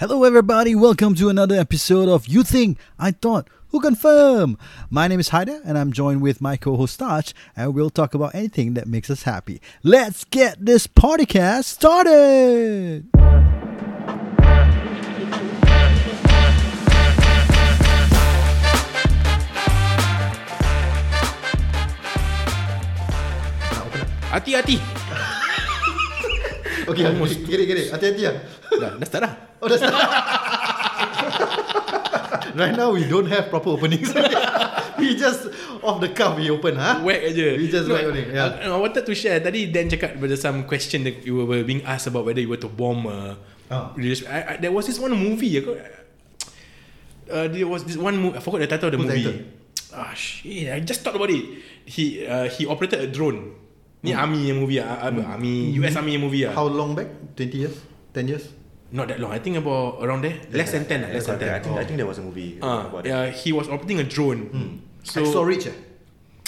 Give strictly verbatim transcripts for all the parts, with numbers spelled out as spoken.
Hello everybody, welcome to another episode of You Think I Thought Who Confirm. My name is Hyder and I'm joined with my co-host Taj, and we'll talk about anything that makes us happy. Let's get this PartyCast started! Hati-hati! Okay, kira-kira, hati-hati lah. Dah, dah start lah. Oh, dah start. Right now we don't have proper openings. We just off the cuff we open, huh? Whack aja. We just no, whack only. Yeah. I, I wanted to share. Tadi Dan cakap about some question that you were being asked about whether you were to bomb. Uh, oh. I, I, there was this one movie. Uh, there was this one movie. I forgot the title of the Who's movie. Ah, oh, shit! I just thought about it. He uh, he operated a drone. Ni hmm. army movie ah, uh, hmm. army U S army movie ah. How long back? twenty years? ten years? Not that long. I think about around there. Less than ten. Less than ten. I think I think there was a movie uh, about it. Yeah, he was operating a drone. Hmm. So so rich eh?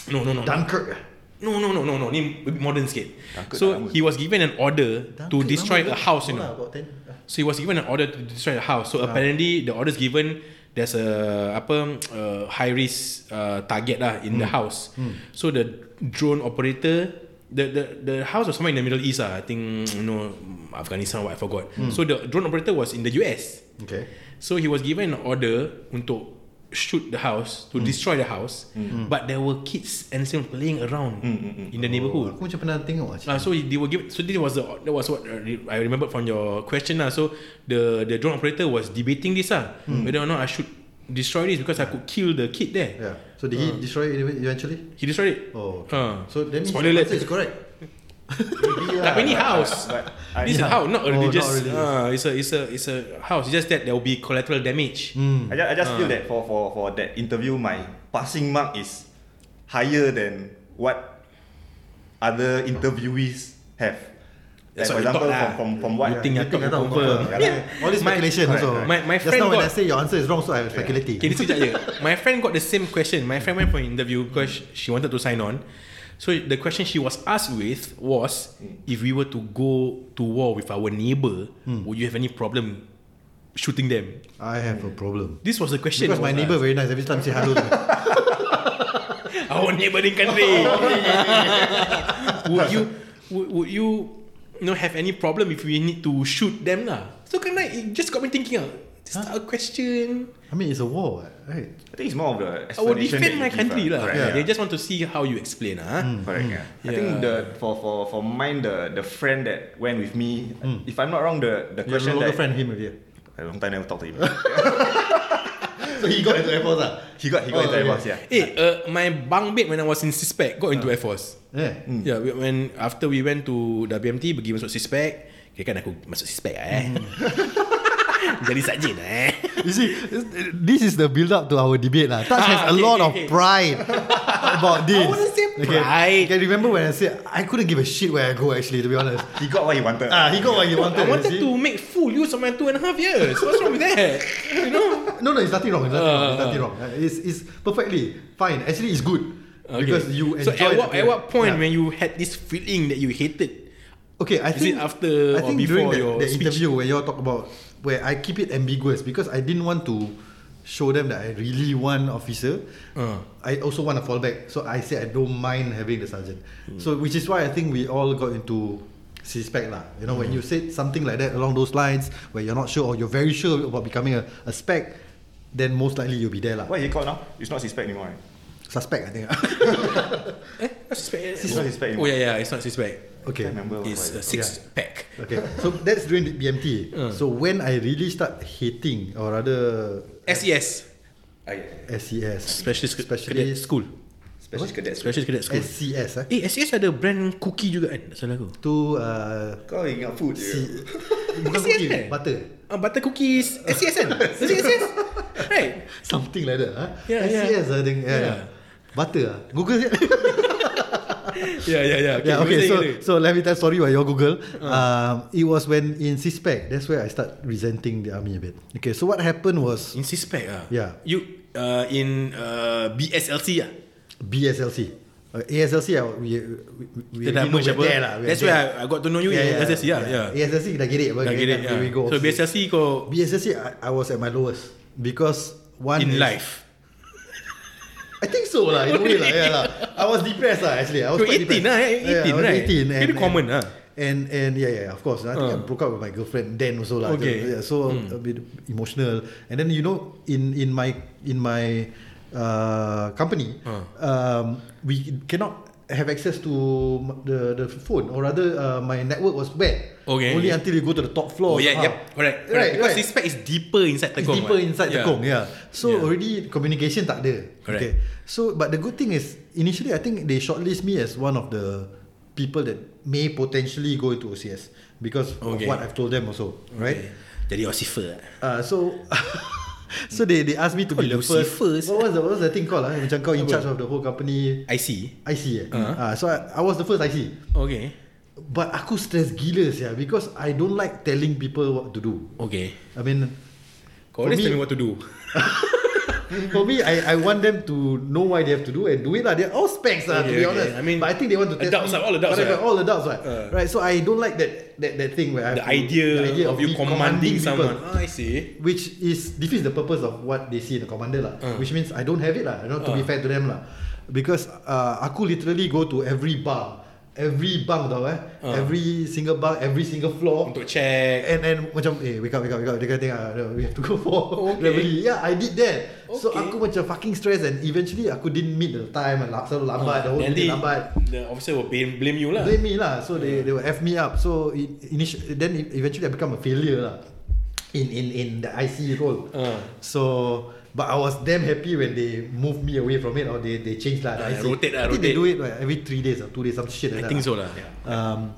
No no no. Dunkirk. No no no no no. Ni modern sikit. Dunkirk, so Dunkirk. He was given an order Dunkirk, to destroy Dunkirk. a house, you know. About ten. So he was given an order to destroy a house. So uh. apparently the order's given. There's a apa uh, high risk uh, target lah in hmm. the house. Hmm. So the drone operator. The, the the house was somewhere in the Middle East ah, I think, you know, Afghanistan, what I forgot. Mm. So the drone operator was in the U S. Okay. So he was given an order untuk shoot the house, to mm. destroy the house, mm. but there were kids and some playing around mm. in the neighborhood. Aku macam pernah tengok ah. So they were given, so this was the, that was what I remembered from your question lah. So the the drone operator was debating this ah, mm. whether or not I should destroy this because I could kill the kid there. Yeah. So did uh. he destroy it eventually? He destroyed it. Oh. Uh. So that means spoiler alert, it's correct. Like any house. This is a house, not a religious. Oh, not religious. Uh, it's a it's a it's a house. It's just that there will be collateral damage. Mm. I just I just uh. feel that for, for, for that interview, my passing mark is higher than what other interviewees have. Like so for example, from, from, from what you think I thought confirm. All this speculation my, also. My, my friend Just now got, when I say your answer is wrong, so I was speculating. Okay, this is my friend got the same question. My friend went for an interview because she wanted to sign on. So the question she was asked with was, if we were to go to war with our neighbour, hmm. would you have any problem shooting them? I have a problem. This was the question. Because my neighbour very nice. Every time I say hello to me. Our neighbouring country. Would you... Would, would you... you know, have any problem if we need to shoot them lah. So kind of like, it just got me thinking ah, just huh? a question. I mean, it's a war, right? I think it's more of the explanation. I will defend my country lah. Right, yeah. They just want to see how you explain ah. Mm. Correct. Mm. Yeah. I think the for for for mine the the friend that went with me, mm. if I'm not wrong, the the question that. Your local friend him with you. A long time never talked to him. So he got into Air Force ah. He got he got oh, into okay. Air Force yeah. Eh, uh, my bunk bed when I was in SISPEC got into uh. Air Force. Yeah. Mm. Yeah. When after we went to the B M T, pergi masuk SISPEC, kira kan aku masuk SISPEC lah, eh. Mm. Jadi sarjan lah, eh. You see, this is the build up to our debate lah. Taj ah, has okay, a lot okay, of pride okay. about this. I wouldn't say pride. Okay. I remember when I said I couldn't give a shit where I go. Actually, to be honest, he got what he wanted. Ah, he got what he wanted. I wanted to make full use of my two and a half years. What's wrong with that? You know? No, no, it's nothing wrong. It's nothing uh, wrong. It's nothing wrong. It's it's perfectly fine. Actually, it's good okay. because you enjoy. So at what at what point yeah. when you had this feeling that you hated? Okay, I is think after I think or before during your the, the interview where you all talk about. Where I keep it ambiguous because I didn't want to show them that I really want officer. Uh. I also want to fall back. So I said I don't mind having the sergeant. Mm. So which is why I think we all got into suspect lah. You know, mm. when you said something like that along those lines where you're not sure or you're very sure about becoming a, a spec, then most likely you'll be there lah. What is it called now? It's not suspect anymore. Right? Suspect, I think. eh, not suspect. It's, it's not suspect anymore. Oh yeah, yeah, it's not suspect. Okay, it's a six yeah. pack. Okay, so that's during the B M T. Uh. So when I really start hating, or rather S E S, S E S, specialist specialist school, specialist cadet, specialist cadet school, S C S. Eh, S C S ada brand cookie juga kan? Salah aku. Tu kau ingat food je. Bukan cookie, butter. Ah, butter cookies. S C S kan? S C S, right? Something like that. S C S ada dengan butter. Google. yeah, yeah, yeah. Okay, yeah, okay so, so let me tell story while you Google. Uh. Um, it was when in SISPEC. That's where I start resenting the army a bit. Okay, so what happened was in SISPEC. Uh, yeah, you uh, in uh, B S L C. Uh? B S L C. Uh, A S L C uh, we, we, we kita dah merge apa lah. That's where I, I got to know you. Yeah, yeah, A S L C lah. Yeah. Yeah. A S L C dah get it, dah get it, yeah. We go. So B S L C kau, B S L C I, I was at my lowest because one in is, life I think so lah. In a way lah, yeah lah. I was depressed lah actually. I was quite eighteen lah, yeah, eighteen right. eighteen pretty common lah. And and yeah yeah of course. I think uh. I broke up with my girlfriend then also lah. Okay. Yeah, so mm. a bit emotional. And then you know in in my in my uh, company, uh. um, we cannot have access to the the phone, or rather uh, my network was bad. Okay. Only until you go to the top floor. Oh yeah, uh, yep. Correct. Right, right. Because right. SISPAC is deeper inside Tekong. It's deeper right? inside yeah. Tekong, yeah. So yeah. already communication tak ada. Correct. Okay. So but the good thing is initially I think they shortlist me as one of the people that may potentially go into O C S because okay. of what I've told them also, right? Okay. Jadi Lucifer. Uh, so so they they asked me to oh, be the first. What was the, what was the thing called lah? Macam kau in charge of the whole company. I C I C eh? Uh-huh. uh, So I, I was the first I C. Okay. But aku stress gila sia, because I don't like telling people what to do. Okay, I mean kau always tell me what to do. For me, I I want them to know why they have to do and do it lah. They're all specs lah, yeah, to be honest. Yeah. I mean, but I think they want to test adults, me, like, all adults, right? All adults, right? Uh, right. So I don't like that that that thing where I the, idea the idea of, of you commanding, commanding someone. Oh, I see. Which is defeats the purpose of what they see in the commander lah. Uh. Which means I don't have it lah. You know, to uh. be fair to them lah, because uh, aku literally go to every bar. Every bunk tau eh uh. Every single bunk, every single floor untuk check. And then macam eh wake up wake up wake up dia kata ah, we have to go for okay. Yeah, I did that, okay. So aku macam fucking stress. And eventually aku didn't meet the time, selalu lambat, uh, the whole thing lambat. The officer will blame, blame you lah. Blame me lah. So they, yeah. they will F me up. So it, initially, then eventually I become a failure lah In in in the I C role. uh. So but I was damn happy when they moved me away from it, or they they changed lah. I rotate lah. I think they do it like every three days or two days, some shit. I think so lah. Um,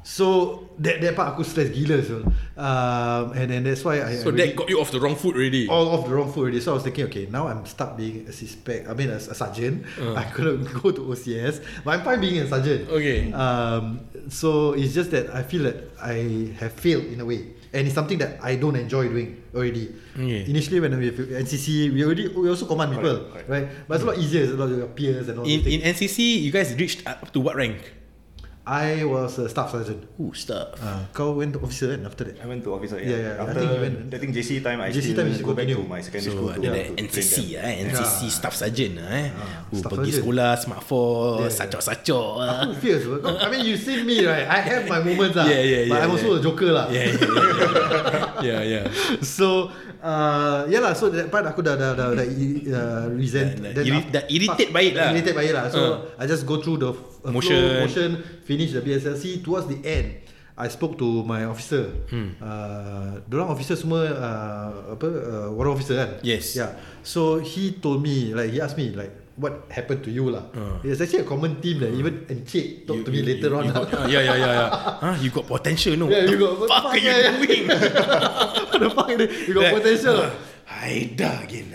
so that that part aku stress gila so. Um, and then that's why I. So I really, that got you off the wrong foot already. All off the wrong foot already. So I was thinking, okay, now I'm stuck being a SISPAC. I mean, a, a sergeant. Uh. I couldn't go to O C S, but I'm fine being a sergeant. Okay. Um, so it's just that I feel that I have failed in a way. And it's something that I don't enjoy doing already. Okay. Initially, when we N C C, we already we also command people, right? right? But it's a lot easier. It's a lot of your peers and all. In, in N C C, you guys reached up to what rank? I was a staff sergeant. Ooh, staff. Uh, kau went to officer, and after that, I went to officer. Yeah, yeah. yeah. After I think, went, I think J C time, I J C time, I go back to my secondary so, school. So ada like N C C, ah, eh, N C C yeah. staff sergeant, ah, eh. Uh, staff pergi sergeant. Sekolah, smartphone, yeah. sacok-sacok. Aku fierce. I mean, you see me, right? I have my moments, ah. Yeah, yeah, yeah. But yeah, I'm also yeah. a joker, lah. Yeah, yeah, yeah. yeah, yeah. So, uh, yeah, lah. So that part, aku dah, dah, dah, dah uh, resent. Dah irritate, irritate baik lah. Irritate baik lah. So uh. I just go through the uh, motion, flow, motion. Finish the B S L C. Towards the end I spoke to my officer. hmm. uh, Diorang officer semua uh, apa, uh, warrant officer kan. Yes. Yeah. So he told me, like he asked me like what happened to you lah. uh. It's actually a common team that like, even Encik talk you, to me you, later you, on you got, uh, Yeah yeah yeah, yeah. Huh? You got potential, no? Yeah, you got, what the fuck, fuck are you yeah, doing? What the fuck you got like, potential uh, Hyder again.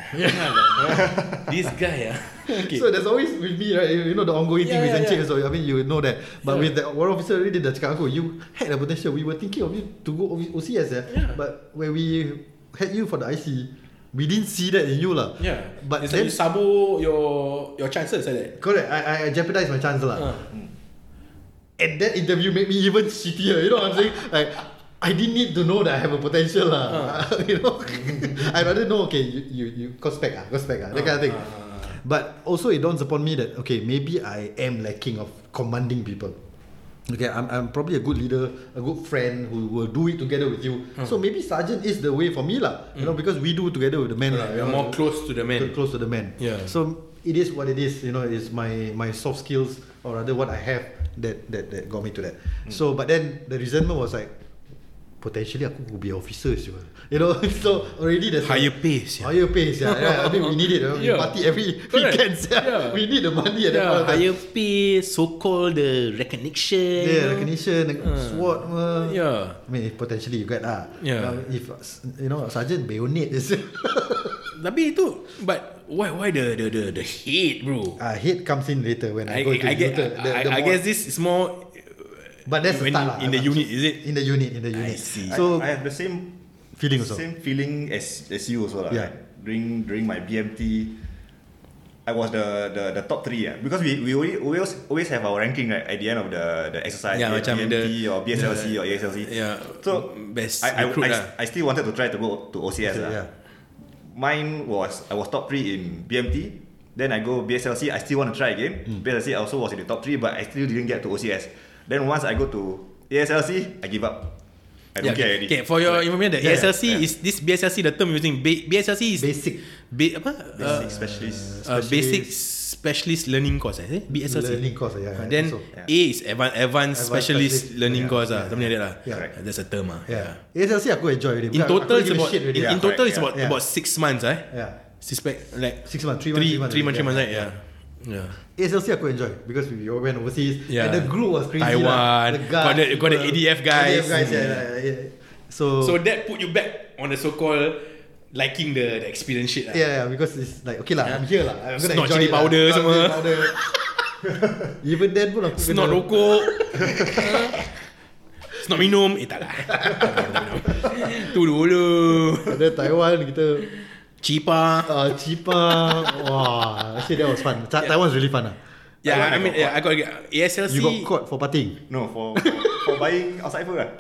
This guy ah. Okay. So there's always with me, right? You know the ongoing yeah, thing with Encik, yeah, yeah. So I mean you know that. But yeah. with the warrant officer already dah cakap aku, you had the potential. We were thinking of you to go O C S eh? Yeah. But when we had you for the I C, we didn't see that in you lah. Yeah. But it's then like you sabo your your chances like that. Correct. I I jeopardise my chance lah. Uh. And that interview made me even shittier. You know what I'm saying? Like I didn't need to know that I have a potential lah. Uh. You know, I rather know okay, you you you cospec ah, cospec ah, that uh, kind of thing. Uh. But also it dawns upon me that okay, maybe I am lacking of commanding people. Okay, I'm I'm probably a good leader, a good friend who will do it together with you. Uh. So maybe sergeant is the way for me lah. You mm. know, because we do together with the men. Right, la, you're more know, close to the men. Close to the men. Yeah. So it is what it is. You know, it's my my soft skills or rather what I have that that that got me to that. Mm. So but then the resentment was like, potentially aku could be officers, you know. So already that's higher like, pace, yeah. higher pace, yeah. yeah. I mean we need it. You know? yeah. We party every weekend, yeah. yeah. We need the money at yeah. that point. Higher pace, so called the recognition, yeah, recognition, the uh. SWAT, uh. yeah. I mean if potentially you get ah, yeah. Um, if you know sergeant bayonet is. Tapi itu, but why why the the the the hate, bro? Ah, uh, hate comes in later when I, I go to I get, later, I, the, the I, I guess this is more. But that's when, start in, in the unit, is it? In the unit, in the unit. I see. So I, I have the same feeling also. Same feeling as as you also lah. Yeah. During during my B M T, I was the the, the top three yeah. Because we we always always have our ranking right, at the end of the the exercise, yeah, B M T the, or B S L C the, or E S L C. Yeah. So best I I, I, lah. I still wanted to try to go to O C S okay, lah. Yeah. Mine was I was top three in B M T. Then I go B S L C. I still want to try again. Mm. B S L C also was in the top three, but I still didn't get to O C S. Then once I go to E S L C, I give up. I don't yeah, care okay, already. Okay, for your right. information, the yeah, A S L C yeah. is this B S L C. The term using B, BSLC is basic, ba, apa? Basic uh, specialist, uh, specialist, basic specialist learning course. Eh? B S L C learning course. Yeah. And then so, yeah. A is advanced, advanced specialist, specialist learning yeah, course. Ah, yeah, something yeah, like that. Yeah, right. That's a term. Ah, yeah. yeah. A S L C, I go enjoy already. In total, it's about in, yeah, in total right, it's yeah. about yeah. about six months. Eh? Yeah. Suspect like six months, three, three months, three months, three months. Right? Yeah. Yeah. A S L C I could enjoy because we went overseas yeah. and the group was crazy. Taiwan like, the guys, got, the, got the A D F guys, A D F guys yeah. Yeah, yeah, yeah. So so that put you back on the so called liking the, the experience shit yeah, la. yeah because it's like okay lah yeah. I'm here lah I'm gonna enjoy chili powder it, semua powder. Even then pun aku kena not rokok. Not minum eh tak lah. Tu dulu ada Taiwan kita Chipa uh, Chipa wow. Actually that was fun. Ta- yeah. Taiwan's really fun lah. Yeah Taiwan, I mean I got, yeah, I got A S L C. You got caught for partying? No for for, for buying outside food lah.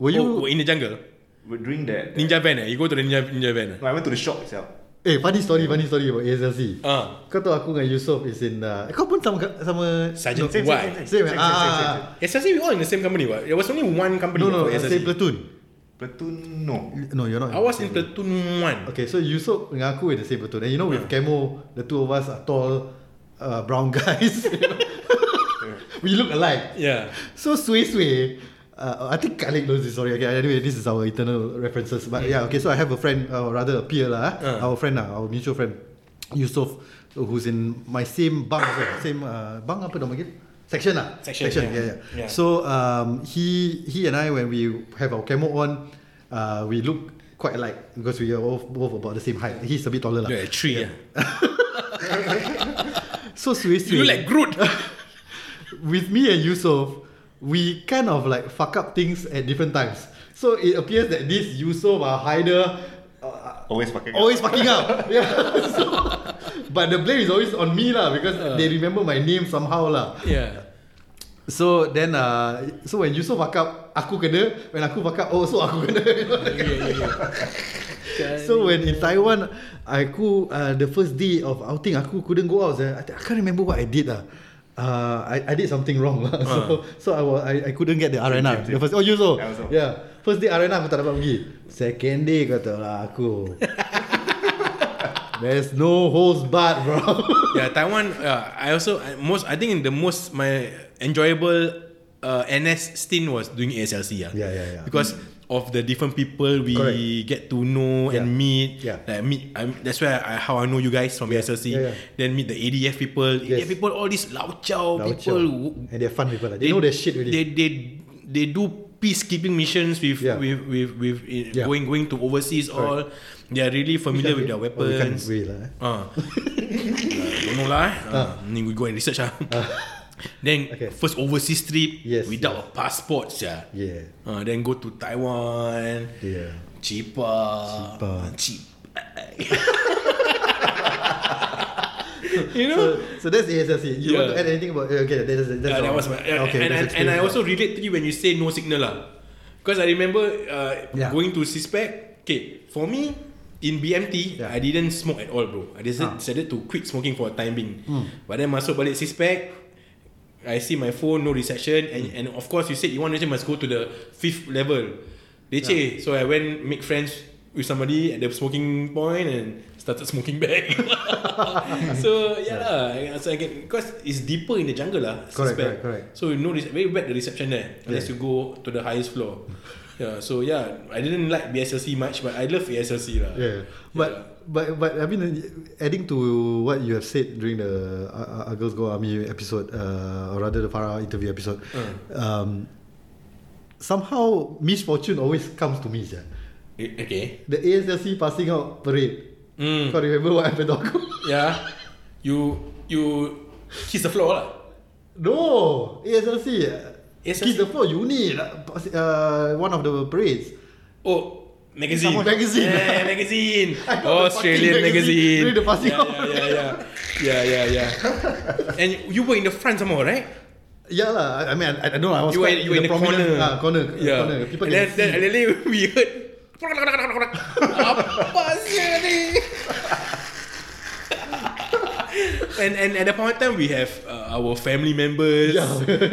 Were you oh, in the jungle? We're doing that, that Ninja van eh? You go to the ninja, ninja van? No I went to the shop itself. Eh funny story Funny story about A S L C uh. Kau tahu aku dengan Yusof is in uh, kau pun sama sama Sergeant no, same, same, same, same, same, ah. same, same, same, same A S L C we all in the same company what? There was only one company. No no same platoon. Platoon no No you're not. I was in platoon one. Okay so Yusof dengan aku in the same platoon. And you know with yeah. camo, the two of us are tall uh, brown guys. We look alike. Yeah. So Sway Sway uh, I think Khalid knows this story. Okay, anyway this is our internal references. But yeah, yeah okay so I have a friend uh, or rather a peer lah uh. Our friend lah, our mutual friend Yusof, who's in my same bunk. Same uh, bunk apa nama dia? Section lah. Section, Section yeah. Yeah, yeah. yeah. So um, he he and I when we have our camo on, uh, we look quite alike because we are both, both about the same height. He's a bit taller lah. Yeah, tree. Yeah. yeah. So Swiss. You look like Groot. With me and Yusof, we kind of like fuck up things at different times. So it appears that this Yusof or Hyder uh, always fucking always up. fucking up. Yeah. So, but the blame is always on me lah because uh. they remember my name somehow lah. Yeah. So then uh, so when Yusof fuck up, aku kena. When aku fuck up, oh so aku kena. yeah, yeah, yeah. So when in Taiwan, aku uh, the first day of outing, aku couldn't go out. I, I can't remember what I did lah. Uh, I I did something wrong lah. So uh. so I was I, I couldn't get the R N R. The first oh Yusof yeah, yeah. First day R N R aku tak dapat pergi. Second day kata lah aku. There's no holes barred, bro. Yeah, Taiwan. Uh, I also I, most. I think the most my enjoyable uh, N S stint was doing A S L C. Uh, yeah, yeah, yeah. Because mm. of the different people we Correct. get to know yeah. and meet. Yeah. Like meet. I, that's where I, how I know you guys from yeah. A S L C. Yeah, yeah. Then meet the A D F people. Yes. A D F people, all these lao chow people. Who, and they're fun people. Like. They, they know their shit really. They they they do peacekeeping missions with yeah. with with, with yeah. going going to overseas. Correct. All. They are really familiar with their weapons. Oh, we can't wait lah. Eh? Uh. Don't know lah. Eh? Uh. Uh. We go and research lah. Uh. Then okay. first overseas trip yes, without yes. passports yeah. Yeah. Uh, then go to Taiwan. Yeah. Cheaper. Cheaper. Cheap. You know. So, so that's A S L C. You yeah. want to add anything about? Okay, that's that's. Yeah, that was my. Uh, okay, and, and, and I also relate to you when you say no signal lah, because I remember uh, yeah. going to SISPEC. Okay, for me, in B M T, yeah. I didn't smoke at all, bro. I decided, ah. decided to quit smoking for a time being. Mm. But then masuk balik SISPAC, I see my phone, no reception. And mm. and of course, you said you want to must go to the fifth level. Leceh. Yeah. So I went, make friends with somebody at the smoking point and started smoking back. So, yeah, yeah. lah. So I get, because it's deeper in the jungle lah. Correct, correct, correct. So you know, very bad the reception there. Unless yeah. you go to the highest floor. Yeah, so yeah, I didn't like B S L C much, but I love A S L C lah. Yeah, but yeah. but but I mean, adding to what you have said during the uh, Girls Go Army episode, uh, or rather the Farah interview episode, uh. um, somehow misfortune always comes to me, yeah. Okay. The A S L C passing out parade. Mm. Kau remember what happened to aku? Yeah, you you kiss the floor lah. No, A S L C. Kiss the floor uni uh, one of the parades. Oh, Magazine Magazine yeah, magazine oh, Australian magazine, magazine. Really, yeah, yeah, yeah, yeah. Yeah, yeah, yeah. And you were in the front somehow, right? Yeah lah, I mean, I, I know I was you were, you in, in the, the corner uh, corner, yeah. corner. People and can then, see. Then later we heard apa sih ni? And, and at the point of time we have uh, our family members, yeah.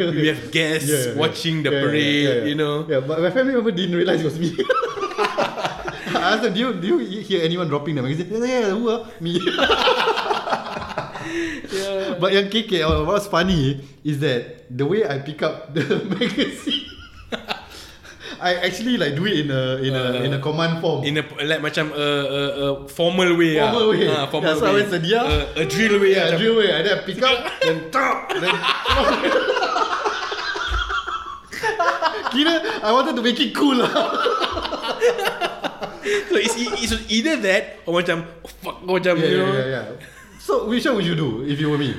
we have guests yeah, watching yeah. the parade, yeah, yeah, yeah. you know. Yeah, but my family member didn't realise it was me. I asked them, do you, do you hear anyone dropping the magazine? Yeah, who ah? Me. Yeah. But yang keke, what's funny is that the way I pick up the magazine, I actually like do it in a in uh, a in a command form, in a like macam a uh, a uh, uh, formal way, formal way, ah, formal yeah, so way. Sedia, uh, a drill way, yeah, a drill way. And then I pick up and tap. Then, kira, I wanted to make it cool lah. So it's, it's either that or macam oh, fuck, macam yeah, you know. Yeah, yeah, yeah. So which one would you do if you were me?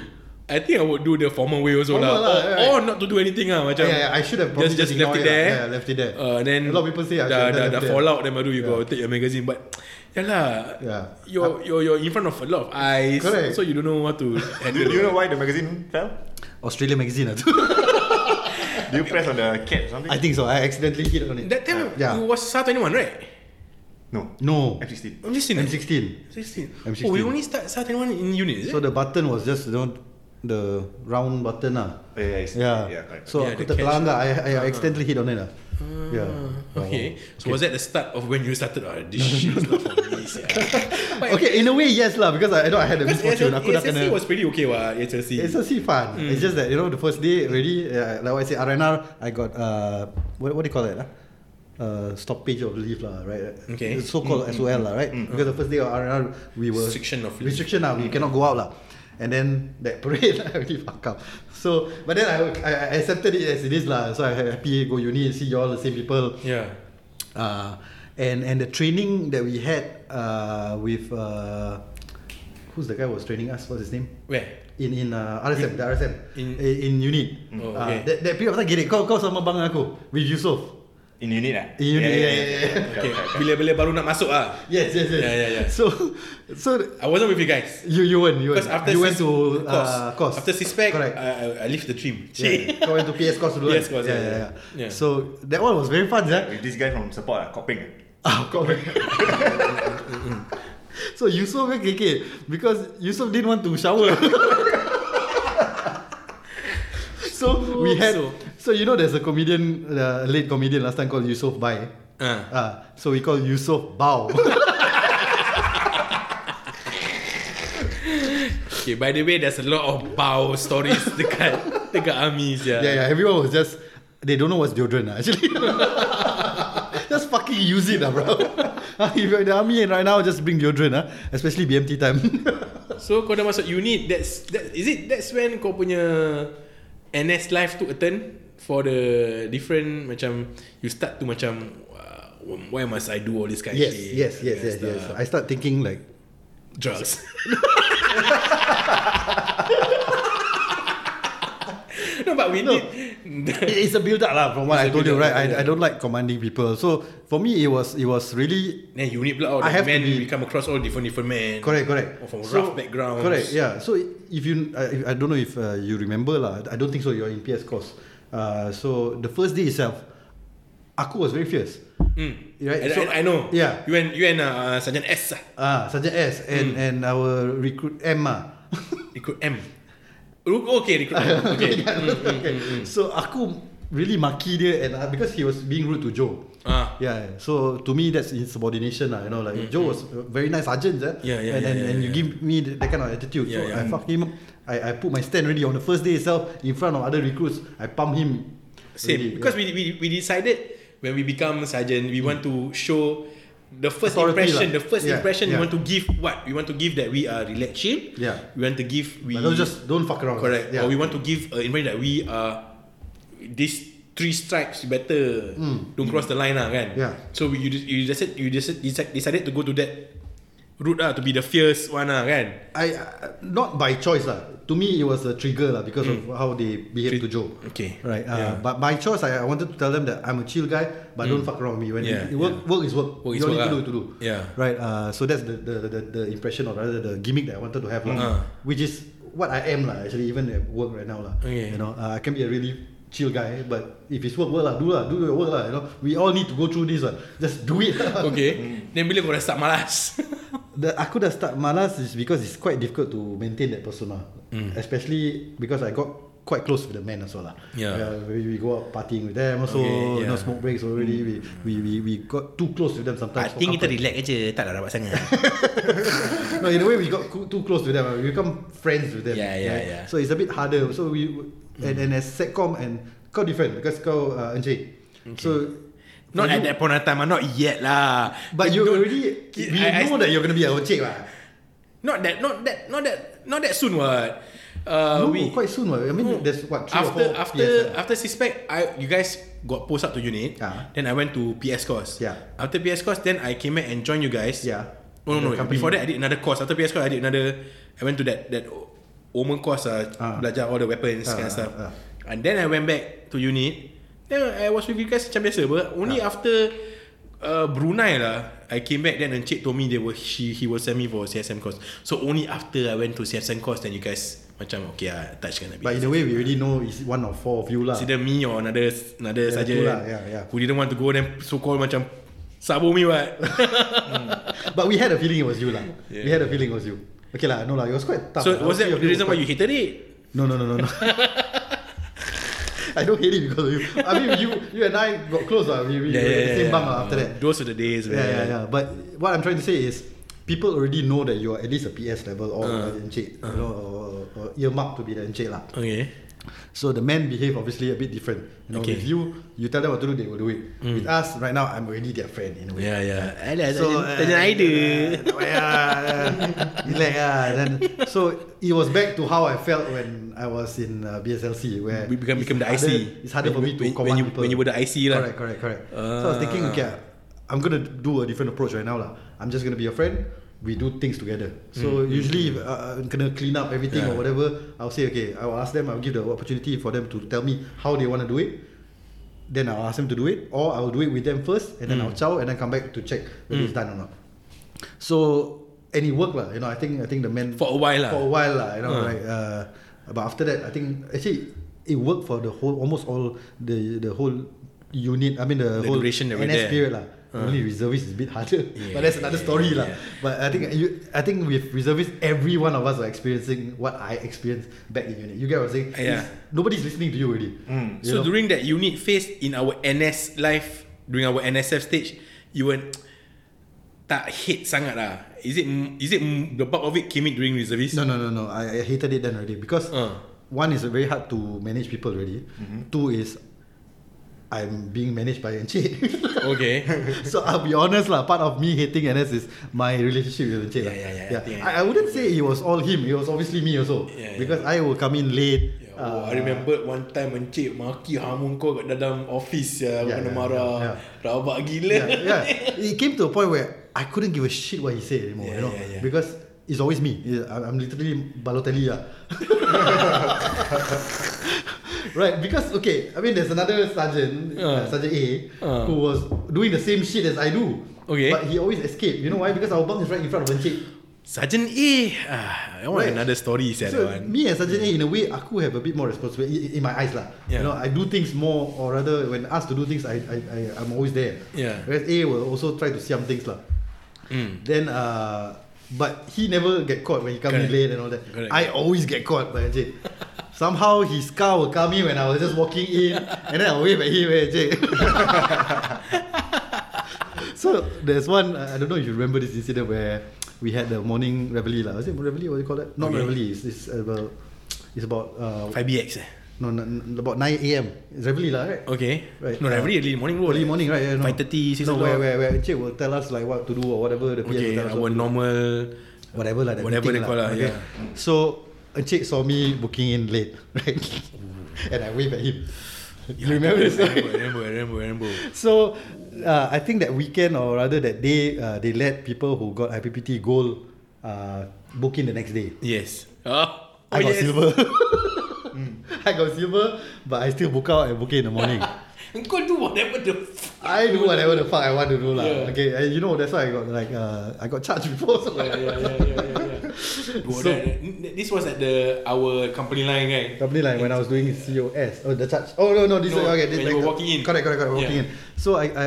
I think I would do the formal way also formal lah, la, or, yeah, or yeah. not to do anything lah. Macam yeah, yeah, I should have just just left it there. It yeah, left it there. Uh, then a lot of people say I should have left it there. Dah fallout then baru you yeah. go take your magazine. But yeah lah, yeah. you're you're you're in front of a lot of eyes. Correct. So you don't know what to handle. Do you know why the magazine fell? Australia magazine lah tu. Do you press on the cat or something? I think so. I accidentally hit on it. That time yeah. you was S A R twenty-one, right? No. No. M sixteen. M sixteen. M sixteen. M sixteen. Oh, we only start S A R twenty-one in unit. So the button was just you know, the round button lah. Yeah. Yeah. yeah so yeah, aku terkelang lah. I, I uh-huh. accidentally hit on it lah. Uh, yeah. Okay. So okay. was that the start of when you started? Oh, this shit is not for me. Yeah. Okay, in a way yes lah, because I know I had a misfortune. Aku dah kena. S L C was pretty okay wah. S L C. S L C fun. Mm. It's just that you know the first day already uh, like what I say R N R I got uh what what do you call it lah? Uh, stoppage of leave lah, right? Okay. It's so called mm, S O L mm, lah, right? Mm, because mm. the first day of R N R we were restriction of leave. restriction lah. Mm. We cannot go out lah. And then that parade I really fuck up. So but then I, I I accepted it as it is lah. So I happy go uni see all the same people. Yeah. Uh, and and the training that we had uh, with uh, who's the guy who was training us? What's his name? Where? In in uh, R S M, in, the R S M in in unit. Oh, okay. Uh, that that period of time get it. Kau kau sama bang aku with Yusof. In unit lah. In unit. Yeah, yeah, yeah, yeah, yeah. Okay. Bila-bila baru nak masuk ah. Yes, yes, yes. Yeah, yeah, yeah. So, so I wasn't with you guys. You, you went, you went. Because after you went to uh, course. After SISPEC, I, I left the team. Yeah. Kau went to P S course dulu. Yes, course. Yeah, yeah, yeah, yeah. So that one was very fun, yeah. With this guy from support ah, Kopeng. Ah, Kopeng. So Yusof went K K because Yusof didn't want to shower. So we had. So, So you know there's a comedian, uh, late comedian last time called Yusof Bai. Uh. Uh, so we call Yusof Bao. Okay, by the way, there's a lot of Bao stories dekat dekat armies. Yeah. yeah, yeah. Everyone was just they don't know what's deodorant lah, actually. Just fucking use it lah, bro. If you're in the army and right now, just bring deodorant lah, especially B M T time. So kau dah masuk unit. That's that. Is it? That's when kau punya N S life took a turn. For the different macam you start to macam uh, why must I do all this kind yes, of shit? Yes, yes, yes, yes. I start thinking like drugs. No, but we no. need it's a build up lah. From what it's I told you, right? I, I don't like commanding people. So for me, it was it was really. Then you need all the men. We come across all different different men. Correct, correct. Or from so, rough backgrounds. Correct, yeah. So if you, I, I don't know if uh, you remember lah. I don't think so. You're in P S course. Uh, so the first day itself, aku was very fierce. Mm. Right? I, so, I, I know. Yeah. You and you and uh, Sergeant S. Ah, Sergeant S and mm. and our recruit M. Recruit M. Okay, recruit M. Okay. mm, mm, okay. Mm, mm. So aku really maki dia and uh, because he was being rude to Joe. Ah. Yeah. So to me that's insubordination lah. You know, like mm, Joe mm. was a very nice sergeant. Eh? Yeah, yeah. And yeah, and, yeah, and yeah. you give me that kind of attitude. Yeah, so yeah. I fuck him up. I, I put my stand already on the first day itself in front of other recruits. I pump him. Same already, because yeah. we, we we decided when we become sergeant, we mm. want to show the first authority impression. Like. The first yeah. impression yeah. we want to give what we want to give that we are relationship. Yeah, we want to give we. But don't just don't fuck around. Correct. Yeah. Or we want to give an impression that we are these three stripes better. Mm. Don't cross mm. the line lah, kan? Yeah. So we, you you decided you decided decided to go to that route lah, to be the fierce one lah kan. I uh, not by choice lah. To me it was a trigger lah, because mm. of how they behave Tri- to Joe. Okay. Right. Uh, yeah. But by choice I, I wanted to tell them that I'm a chill guy, but mm. don't fuck around with me. When yeah. it, it work, yeah. work is work. work you don't need to do to do. Yeah. Right. Uh, so that's the, the the the impression, or rather the gimmick that I wanted to have, mm. lah, uh. which is what I am lah. Actually, even at work right now lah. Okay. You know, uh, I can be a really chill guy, but if it's work, work lah, do lah, do your work lah. You know, we all need to go through this lah. Just do it. Lah. Okay. Mm. Then bila kau dah start malas? The, aku dah start malas is because it's quite difficult to maintain that persona, mm. especially because I got quite close with the men as well lah. Yeah, we, we go out partying with them also. Okay, yeah. You know, smoke breaks already. Mm. We we we we got too close with them sometimes. Partying kita relax aja, tak nak rapat sangat. No, in a way we got too close with them. We become friends with them. Yeah, yeah, right? yeah. So it's a bit harder. So we mm. and, and as Setcom and kau different because kau uh, Encik. Okay. So. Not you, at that point of time, not yet lah. But you already, we I, know I, that you're gonna be a Encik lah. Not that, not that, not that, not that soon what. Uh, no, we, quite soon what. I mean, no, there's what three after or four after P S, after SISPEC, I you guys got post up to unit. Uh-huh. Then I went to P S course. Yeah. After P S course, then I came back and joined you guys. Yeah. Oh no, no, no. Before that I did another course. After P S course, I did another. I went to that that Omen course. Uh, uh-huh. Belajar all the weapons uh-huh. kind of stuff. Uh-huh. And then I went back to unit. Then I was with you guys macam biasa. But only ah. after uh, Brunei lah, I came back. Then Encik told me they were, she, he will send me for C S M course. So only after I went to C S M course, then you guys macam okay lah, touch kan. But in a way we already know it's one of four of you lah. It's either me or another another yeah, saja lah, yeah, yeah. who didn't want to go. Then so called macam sabo me what. But we had a feeling it was you lah. yeah. We had a feeling it was you. Okay lah, no lah, it was quite tough. So was that the reason why you hated it? No no no no no. I don't hate it because of you. I mean, you you and I got close. Uh. We, we yeah, were yeah, the same yeah, bunk yeah. after that. Those are the days, man. Yeah, yeah, yeah. But what I'm trying to say is, people already know that you are at least a P S level or uh, Encik, uh-huh. you know, or, or earmarked to be the Encik lah. Okay. So the men behave obviously a bit different. You know, okay. With you, you tell them what to do, they will do it. Mm. With us, right now, I'm already their friend in a way. Yeah, yeah. So I do. Yeah. So it was back to how I felt when I was in uh, B S L C, where we become become the I C. It's harder when, for me to when, command when you, people. When you were the I C, lah. Correct, correct, correct. Uh. So I was thinking, okay, I'm gonna do a different approach right now, lah. I'm just gonna be your friend. We do things together. So mm. usually if uh, kena clean up everything yeah. or whatever, I'll say okay, I'll ask them, I'll give the opportunity for them to tell me how they want to do it. Then I'll ask them to do it, or I'll do it with them first, and then mm. I'll chow and then come back to check whether mm. it's done or not. So and it worked lah. You know, I think I think the men for a while lah. For a while lah. You know, uh. like uh, but after that, I think actually it worked for the whole almost all the the whole unit. I mean the, the whole N S period lah. Uh. Only reservists is a bit harder, yeah, but that's another yeah, story yeah. lah. But I think you, I think with reservists, every one of us are experiencing what I experienced back in unit. You get what I'm saying? Yeah. Nobody's listening to you already. Mm. You so know? During that unit phase in our N S life, during our N S F stage, you weren't tak hate sangat lah. Is it? Is it the bulk of it came in during reservists? No, no, no, no. I, I hated it then already because uh. one is very hard to manage people already. Mm-hmm. Two is. I'm being managed by Encik. Okay. So I'll be honest lah, part of me hating N S is my relationship with Encik. Yeah, yeah, yeah, yeah. yeah. I, I wouldn't say it was all him. It was obviously me also. Yeah, because yeah. I will come in late. Yeah. Oh, uh, I remember one time Encik maki hamun kau kat dalam office ya, yeah, kena yeah, marah, yeah, yeah. rabak gila. Yeah, yeah. It came to a point where I couldn't give a shit what he said anymore, yeah, you know, yeah, yeah. because it's always me. I'm literally Balotelli lah. Right, because okay, I mean there's another sergeant, uh, uh, Sergeant A, uh, who was doing the same shit as I do. Okay. But he always escaped. You know why? Because our bunk is right in front of Encik. Sergeant A, ah, I want right. another story. So that one. Me and Sergeant yeah. A, in a way, I could have a bit more responsibility in my eyes lah. Yeah. You know, I do things more, or rather, when asked to do things, I I I I'm always there. Yeah. Whereas A will also try to siam things lah. Mm. Then uh, but he never get caught when he comes in late and all that. Correct. I always get caught by Encik. Somehow his car would come in when I was just walking in, and then I would wave at him, hey, Jake. So there's one, I don't know if you remember this incident where we had the morning reveille lah. Was it reveille? What do you call that? Not okay. reveille. It's, it's about it's about uh, five B X. Eh? No, no, about nine A M. It's reveille lah, right? Okay. Right. No, reveille early morning. Bro, early morning, right? Yeah, no. five thirty, six No, where where where Jake will tell us like what to do or whatever. The okay. Will tell us our normal whatever lah. Whatever they call lah. Okay. Yeah. So. Encik saw me booking in late, right? And I wave at him. You yeah, remember this? Remember, remember, remember. So, uh, I think that weekend, or rather that day, uh, they let people who got I P P T gold uh, book in the next day. Yes. Oh. Oh, I got yes. silver. mm. I got silver, but I still book out and book in the morning. And go do whatever the fuck I do whatever the fuck I want to do lah. Yeah. Okay, and you know that's why I got like uh, I got charged before. So yeah, yeah, yeah, yeah, yeah, yeah. So, so this was at the our company line, right? Company line when I was doing C O S. Oh, the charge. Oh no no this no, is, okay. This when like, you were walking in. Correct correct correct walking yeah. in. So I I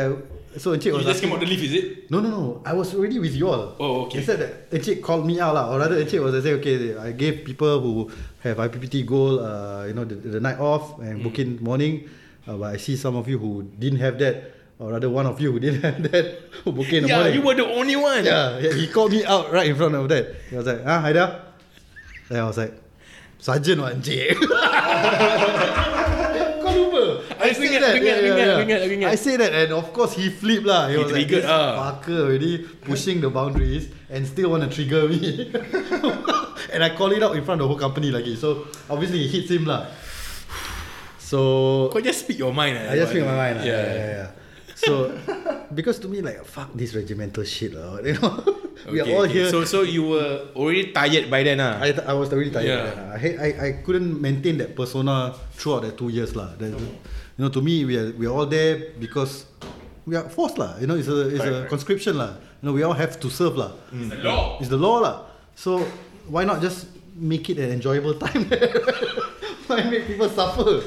so Encik was. You just asking, came out the lift, is it? No no no. I was already with you all. Oh okay. They said that Encik called me out lah. Or rather Encik was I say okay I gave people who have I P P T goal uh you know the, the night off and mm. book in morning. Uh, but I see some of you who didn't have that, or rather one of you who didn't have that, who booked in the yeah, morning. Yeah, you were the only one. Yeah, yeah, he called me out right in front of that. He was like, "Ah, Hyder." And I was like, "Sergeant one J." Kau lupa. I, I said ingat, that. Ingat, yeah, yeah, yeah. Ingat, ingat. I said that, and of course he flipped lah. He, he was like, "This fucker already pushing the boundaries and still want to trigger me." And I called it out in front of the whole company lagi. So obviously it hits him lah. So kau just speak your mind lah. I just speak my mind lah. Yeah, yeah, yeah, yeah. So because to me like fuck this regimental shit lah, you know. We okay, are all okay. here. So so you were already tired by then lah. I I was already tired yeah. by then. I, I I couldn't maintain that persona throughout the two years lah. That, okay. You know, to me we are we are all there because we are forced lah. You know, it's a it's right, a right. conscription lah. You know, we all have to serve lah. It's the law. It's the law lah. So why not just make it an enjoyable time? I make people suffer.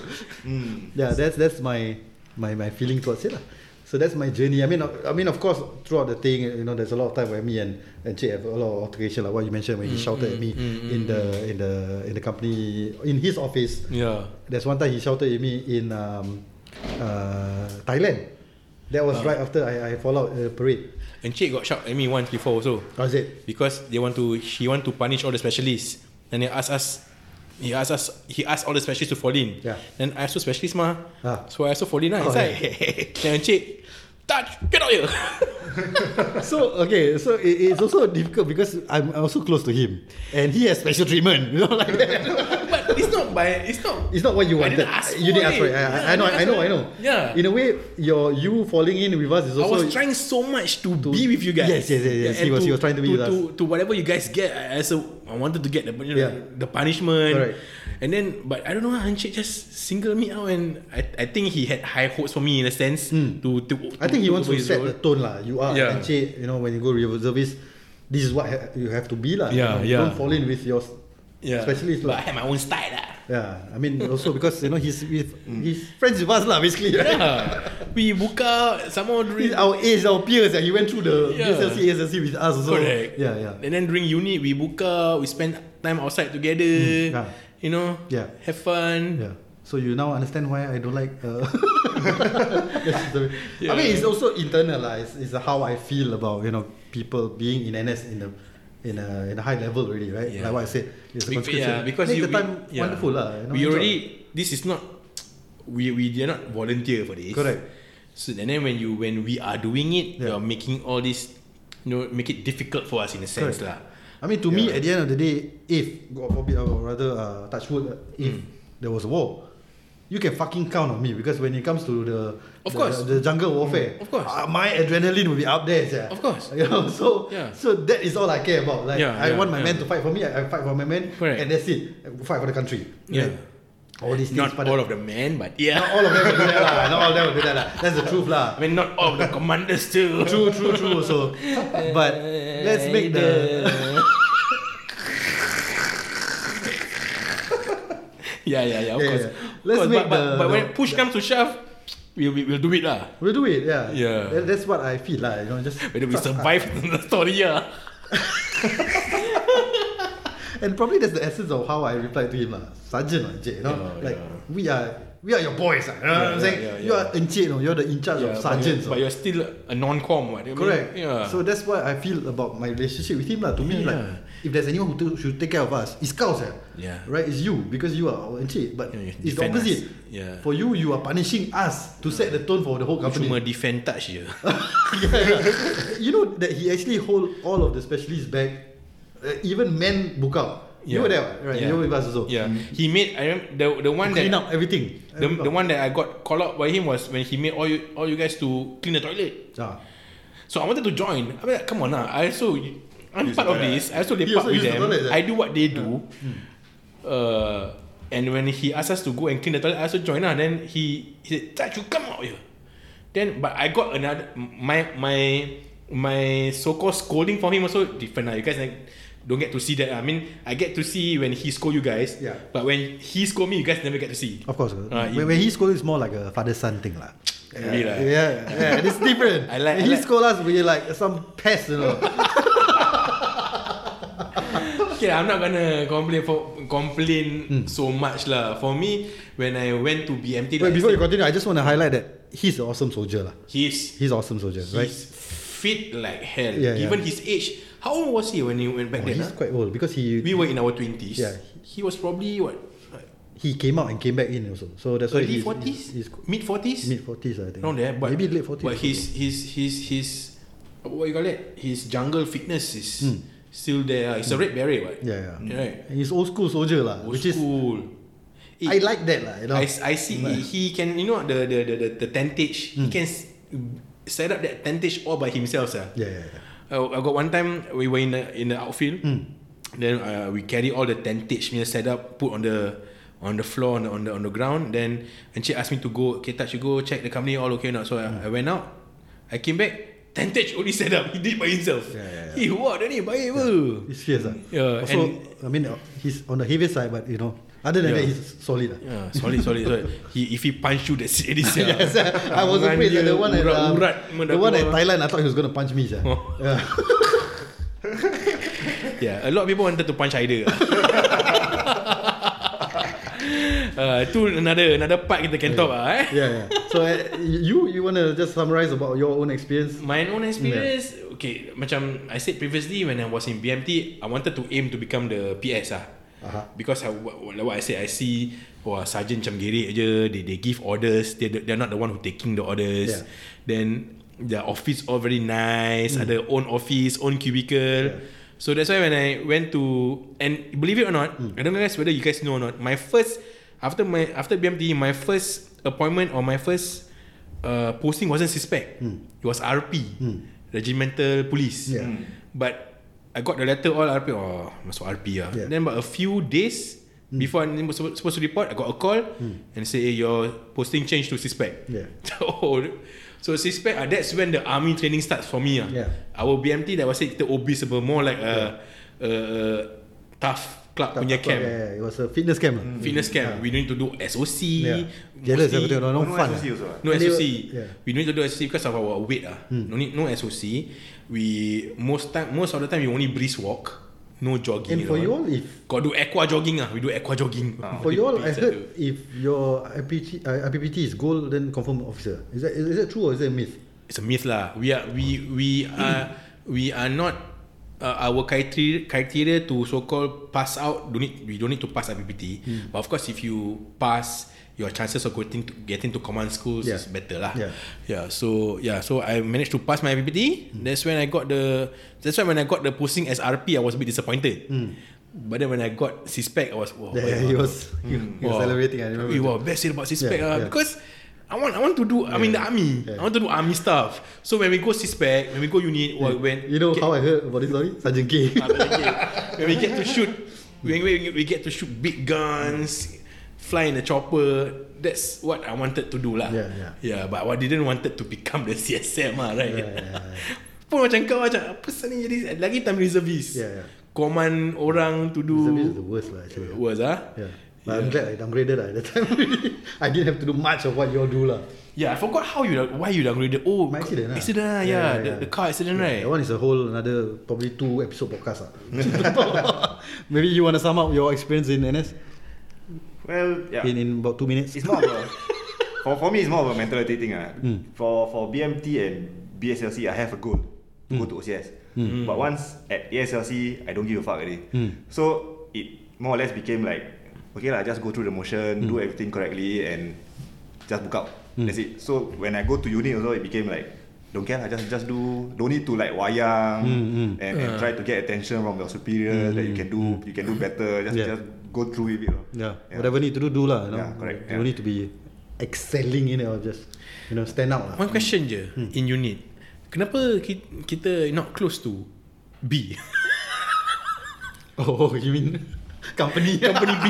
Mm. Yeah, that's that's my my my feeling towards it lah. So that's my journey. I mean, I mean, of course, throughout the thing, you know, there's a lot of time where me and and Che have a lot of altercation, like what you mentioned when mm, he shouted mm, at me mm, in the in the in the company in his office. Yeah. There's one time he shouted at me in um, uh, Thailand. That was uh. right after I I fall out uh, parade. And Che got shouted at me once before also. How's it? Because they want to she want to punish all the specialists, and they asked us. He asked us. He asked all the specialists to fall in. Yeah. Then I also specialist mah. Ah. So I also fall in lah. It's like, then Encik, Taj, get out here. So okay, so it, it's also difficult because I'm also close to him, and he has special treatment. You know, like that. But it's not by. It's not. It's not what you wanted. You didn't ask for it. I, I, I know. I know. I know. Yeah. In a way, your you falling in with us is also. I was trying so much to, to be with you guys. Yes, yes, yes. yes. He was. To, he was trying to be to, with us. To, to whatever you guys get, as a. I wanted to get the, you know, yeah. the punishment. Right. And then, but I don't know, Encik just singled me out, and I, I think he had high hopes for me in a sense. Mm. To, to, to I think he to wants to set role. The tone lah. You are yeah. Encik, you know, when you go reservist, this is what ha- you have to be lah. Yeah, you know, yeah. Don't fall in with your yeah. specialist lah. But I have my own style lah. Yeah, I mean also because you know he's with, he's friends with us lah basically. Right? Yeah. We book out someone during our age, our peers, and he went through the yeah. B S L C, A S L C with us also. Correct. Yeah, yeah. And then during uni we book out, we spend time outside together. Mm. Yeah. You know, yeah, have fun. Yeah. So you now understand why I don't like. Uh, yeah. I mean it's also internal lah. It's, it's how I feel about you know people being in N S in the. In a, in a high level already, right? Yeah. Like what I said, it's a conscription. Yeah, because make you, the time we, yeah. wonderful lah. You know, we enjoy. Already, this is not, we we did not volunteer for this. Correct. So and then when you when we are doing it, yeah. you are making all this, you know, make it difficult for us in a sense lah. I mean, to yeah. me, at the end of the day, if God forbid, or rather, uh, touch wood, if mm. there was a war. You can fucking count on me because when it comes to the of the, course. the jungle warfare, of course. Uh, my adrenaline will be up there. Yeah. Of course. You know, so yeah. so that is all I care about. Like yeah, I yeah, want my yeah. men to fight for me, I, I fight for my men, correct. And that's it. I fight for the country. Yeah. Right? All these things. Not all of the men, but yeah. Not all of them will do that lah. Not all of them will do that lah. That's the truth lah. I mean, not all of the commanders too. True, true, true. So, but let's make the. Yeah, yeah, yeah. Of yeah, course. Yeah. Let's course, make but, the, but when the, push the, comes to shove, we we will do it lah. We'll do it, yeah. Yeah. That, that's what I feel lah. You know, just whether we survive the story lah. And probably that's the essence of how I replied to him lah. Sergeant lah, Encik, you know, yeah, like yeah. we are we are your boys, lah. You know yeah, what I'm saying? Yeah, yeah, yeah. You are Encik, you know, you're the in charge yeah, of sergeants. But, so. But you're still a non-com, right? Correct. Mean, yeah. So that's what I feel about my relationship with him lah. To yeah, me, yeah. like. If there's anyone who t- should take care of us, it's cows, eh? Yeah. Right? It's you because you are our Encik. But yeah, it's the opposite. Yeah. For you, you are punishing us to yeah. set the tone for the whole company. Cuma defend touch je. You know that he actually hold all of the specialists back, uh, even men book out. You yeah. were there, right? Yeah. You were with us also. Yeah. Mm. He made I remember the the one clean that clean up everything. The, the one that I got called out by him was when he made all you all you guys to clean the toilet. Ah. So I wanted to join. I mean, come on, ah. I also I'm part of this. I also play part with them. The I do what they do. Yeah. Mm. Uh, and when he asked us to go and clean the toilet, I also joined. Ah, then he he said, "Taj, you come out here." Then, but I got another my my my so-called scolding for him also different. Ah, you guys like. Don't get to see that. I mean, I get to see when he scold you guys. Yeah. But when he scold me, you guys never get to see. Of course. Uh, when, when he scold, it's more like a father-son thing, lah. Yeah, yeah, la. yeah, yeah. It's different. I like. When I he like. scold us, we're like some pest, you know. Okay, I'm not gonna complain for complain mm. so much, lah. For me, when I went to B M T. Wait, before you continue, I just want to highlight that he's an awesome soldier, lah. He is. He's an awesome soldier, he's right? Fit like hell. Yeah, Even yeah. his age. How old was he when he went back oh, then? He's huh? quite old because he... We were in our twenties. Yeah. He was probably what? He came out and came back in also. So that's Early why he's... Early forties? Mid forties? Mid forties, I think. Around there. But maybe late forties. But his, his, his, his... What you call it? His jungle fitness is mm. still there. It's mm. a red beret, right? Yeah, yeah. Right. And he's old school soldier lah. Old which school. Is, I like that lah. You know? I, I see. But he can... You know, the the the, the, the tentage. Mm. He can set up that tentage all by himself. Sir. Yeah, yeah, yeah. Uh, I got one time we were in the in the outfield. Mm. Then uh, we carry all the tentage punya set up, put on the on the floor on the on the, on the ground. Then Encik asked me to go. Okay, Taj, you go check the company all okay or not. So mm. I, I went out. I came back. Tentage only set up. He did by himself. Yeah, yeah, yeah. He what? Then he baik bro. He's fierce. Uh. Yeah. Also, and I mean, he's on the heavy side, but you know. Other than yeah. that, he's solid. Uh. Yeah, solid, solid, solid. He, if he punch you, that's it. Is, uh, yes, uh, I was afraid that the one at um, the one at Thailand, I thought he was going to punch me. Uh. Oh. Yeah. yeah, a lot of people wanted to punch Hyder. Uh, to another another part kita can yeah. talk. Uh, eh? Yeah, yeah. So uh, you you want to just summarize about your own experience? My own experience? Yeah. Okay, macam I said previously when I was in B M T, I wanted to aim to become the P S. Uh. Uh-huh. Because I, like what I said, I see oh, sergeant macam gerek je. They, they give orders. They, they're not the one who taking the orders. Yeah. Then their office all very nice. Mm. Ada own office, own cubicle. Yeah. So that's why when I went to, and believe it or not, mm. I don't know whether you guys know or not. My first after my after B M T, my first appointment or my first uh, posting wasn't SISPEC. Mm. It was R P, mm. Regimental Police. Yeah. Mm. But I got the letter all R P. Oh, masuk R P lah. Yeah. Then about a few days mm. before I'm supposed to report, I got a call mm. and say, hey, your posting changed to SISPEC. Yeah. So, so SISPEC, uh, that's when the army training starts for me. Uh. Yeah. Our B M T, that was it, kita obese, more like a, yeah. a, a tough club tough punya club, camp. Yeah, yeah. It was a fitness camp. Mm. Fitness camp. Yeah. We need to do S O C. Yeah. Jealous, mostly, no, no, no fun. S O C also, no S O C. Were, yeah. We need to do S O C because of our weight. Uh. Mm. No need, no S O C. We most time most of the time we only breeze walk, no jogging. And for you all, if got do aqua jogging ah, we do aqua jogging. Ah, for you all, I heard if your I P P T is gold, then confirm officer. Is that is, is that true or is that a myth? It's a myth lah. We are we we are we are not uh, our criteria criteria to so called pass out. Don't need we don't need to pass I P P T. Hmm. But of course, if you pass, your chances of getting to, getting to command schools yeah. is better lah. Yeah. yeah. So yeah. So I managed to pass my I P P T. Mm. That's when I got the. That's why when I got the posting as R P, I was a bit disappointed. Mm. But then when I got SISPEC, I was. Wow, yeah, he was. Mm. He was wow. celebrating. I remember. He was best about SISPEC yeah, ah, yeah. because I want. I want to do. I yeah. mean the army. Yeah. I want to do army stuff. So when we go SISPEC, when we go unit, yeah. when you know get, how I heard about this story, Sergeant K. When we get to shoot, when we, we get to shoot big guns. Fly in a chopper. That's what I wanted to do lah. Yeah, yeah. yeah but I didn't wanted to become the C S M lah, right? Yeah, yeah, yeah. Pun macam kau macam apa sini jadi lagi time reservist. Yeah, yeah. Command orang to do. Reservist is the worst lah actually. Worst ah. Yeah. But yeah. I'm glad I downgraded lah at that time. I didn't have to do much of what you all do lah. Yeah, I forgot how you why you downgraded. Oh, my accident. Lah. Accident lah, yeah, yeah, yeah, the, yeah. the car accident, yeah, right? That one is a whole another probably two episode podcast lah. Maybe you want to sum up your experience in N S. Well, yeah. In, in about two minutes. It's more of a, for for me, it's more of a mentality thing. Uh. Mm. For for B M T and B S L C, I have a goal to mm. go to O C S. Mm. But once at A S L C, I don't give a fuck already. Mm. So it more or less became like, okay lah, just go through the motion, mm. do everything correctly, and just book out. Mm. That's it. So when I go to uni also, it became like, don't care lah, just, just do. Don't need to like wayang mm-hmm. and, and uh. try to get attention from your superiors mm-hmm. that you can do mm-hmm. you can do better. Just yeah. just go through with it. Yeah. yeah, whatever need to do, do lah. You know? Yeah, correct. You yeah. don't need to be excelling in it or just you know stand out lah. One question je hmm. in unit, kenapa ki- kita not close to B? Oh, you mean company company B?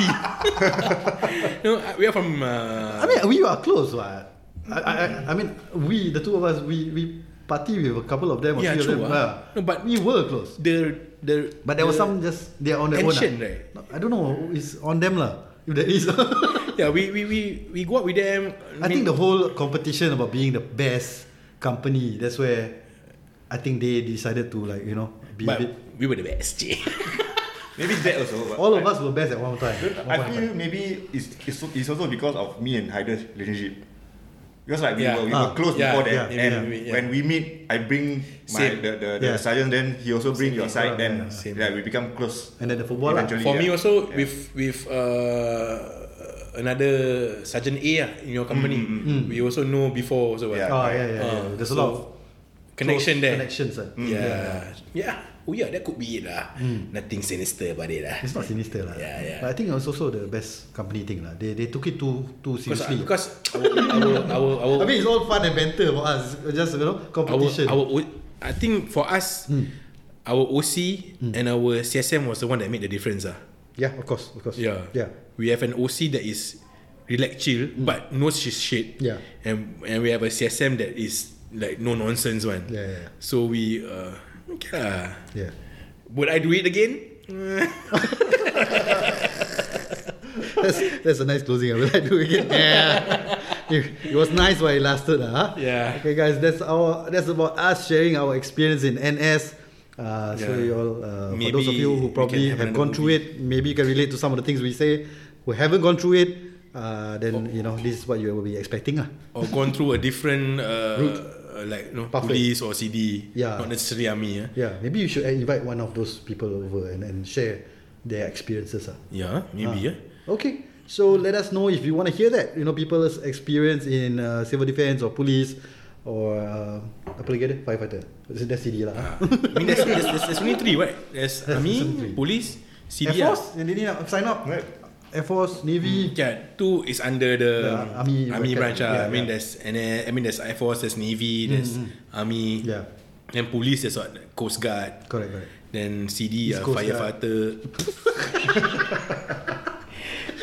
No, we are from. Uh, I mean, we are close, what? I, I, I mean, we, the two of us, we, we party with a couple of them or yeah, few true, of them. Uh. No, but we were close. The, the, but there the were some just they're on their tension, own. Right? No, I don't know. It's on them lah. If there is. Yeah, we, we, we, we go out with them. I think the whole competition about being the best company. That's where I think they decided to like you know be. But a bit we were the best. Maybe that also. All of I, us were best at one time. One I feel time. Maybe it's, it's it's also because of me and Hyder's relationship. Because like we yeah. were we ah, were close yeah, before that, yeah, and yeah, yeah. when we meet, I bring my same. the the, the yeah. sergeant, then he also bring same your side, then yeah, yeah. yeah, we become close. And then the football eventually, for yeah. me also yeah. with with uh, another sergeant A in your company, mm-hmm. we also know before also. Yeah. Oh yeah, yeah, yeah. Uh, there's so a lot of connection there. Connections, uh. mm. yeah. yeah, yeah. Oh yeah, that could be it lah. Mm. Nothing sinister about it lah. It's not sinister lah. Yeah, yeah. But I think it's also the best company thing lah. They they took it too too seriously. Because, because our, our, our, our I mean it's all fun and banter for us. Just you know competition. Our, our I think for us, mm. our O C mm. and our C S M was the one that made the difference lah. Yeah, of course, of course. Yeah, yeah. We have an O C that is relax chill, mm. but no shit. Yeah. And and we have a C S M that is like no nonsense one. Yeah, yeah. So we. Uh, Okay lah. Yeah. Would I do it again? that's, that's a nice closing. Will I do it again? Yeah. It, it was nice while it lasted lah. Huh? Yeah. Okay guys, that's our that's about us sharing our experience in N S. Uh, yeah. So you all, uh, for those of you who probably have, have gone through movie. It, maybe you can relate to some of the things we say. Who haven't gone through it, uh, then or, you know this is what you will be expecting lah. Or gone through a different uh, route. Like you know, police or C D, yeah. not necessarily army. Eh? Yeah, maybe you should invite one of those people over and, and share their experiences. Uh. Yeah, maybe. Uh. Yeah. Okay, so let us know if you want to hear that. You know, people's experience in uh, civil defense or police or uh, apa lagi ada? Firefighter. That's C D lah. Uh, I mean, there's, there's, there's, there's only three, right? There's, there's army, police, C D. Air Force, and they need to sign up, right? Air Force, Navy. Mm, yeah, two is under the, the Army, Army branch. Yeah, I mean, yeah. there's N S, I mean, there's Air Force, there's Navy, there's mm-hmm. Army. Yeah. Then police, there's what? Coast Guard. Correct, correct. Then C D, uh, firefighter.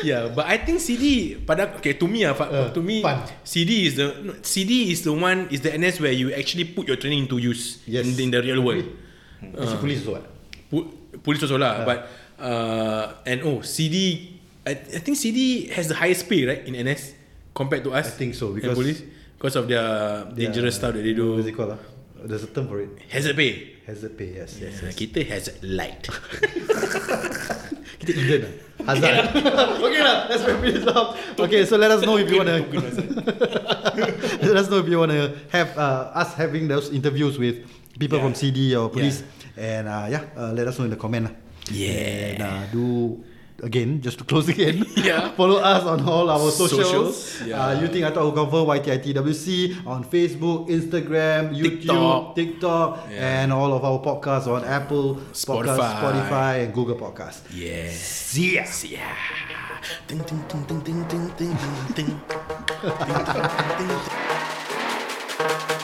Yeah, but I think C D, pada okay to me, uh, to me, fun. C D is the no, C D is the one is the N S where you actually put your training to use yes. in, in the real world. Yes. Uh, police also. Po- police also lah, yeah. but uh, and oh C D. I, I think C D has the highest pay, right, in N S compared to us. I think so because police, because of their dangerous yeah, stuff that they do. What's it called? Uh? There's a term for it. Hazard pay. Hazard pay. Yes. Yeah, yes, yes. Kita hazard light. Kita even lah. Hazard. Okay lah. Let's wrap this up. Okay, so let us know if you wanna. Let us know if you wanna have uh, us having those interviews with people yeah. from C D or police, yeah. and uh, yeah, uh, let us know in the comment lah. Yeah. And, uh, do. Again, just to close again, yeah. follow us on all our socials. socials. Yeah. Uh, you think I thought who confirm Y T I T W C on Facebook, Instagram, YouTube, TikTok, TikTok yeah. and all of our podcasts on Apple, Spotify, Podcasts, Spotify and Google Podcasts. Yeah. See ya. See ya. Ding ding ding ding ding ding ding ding.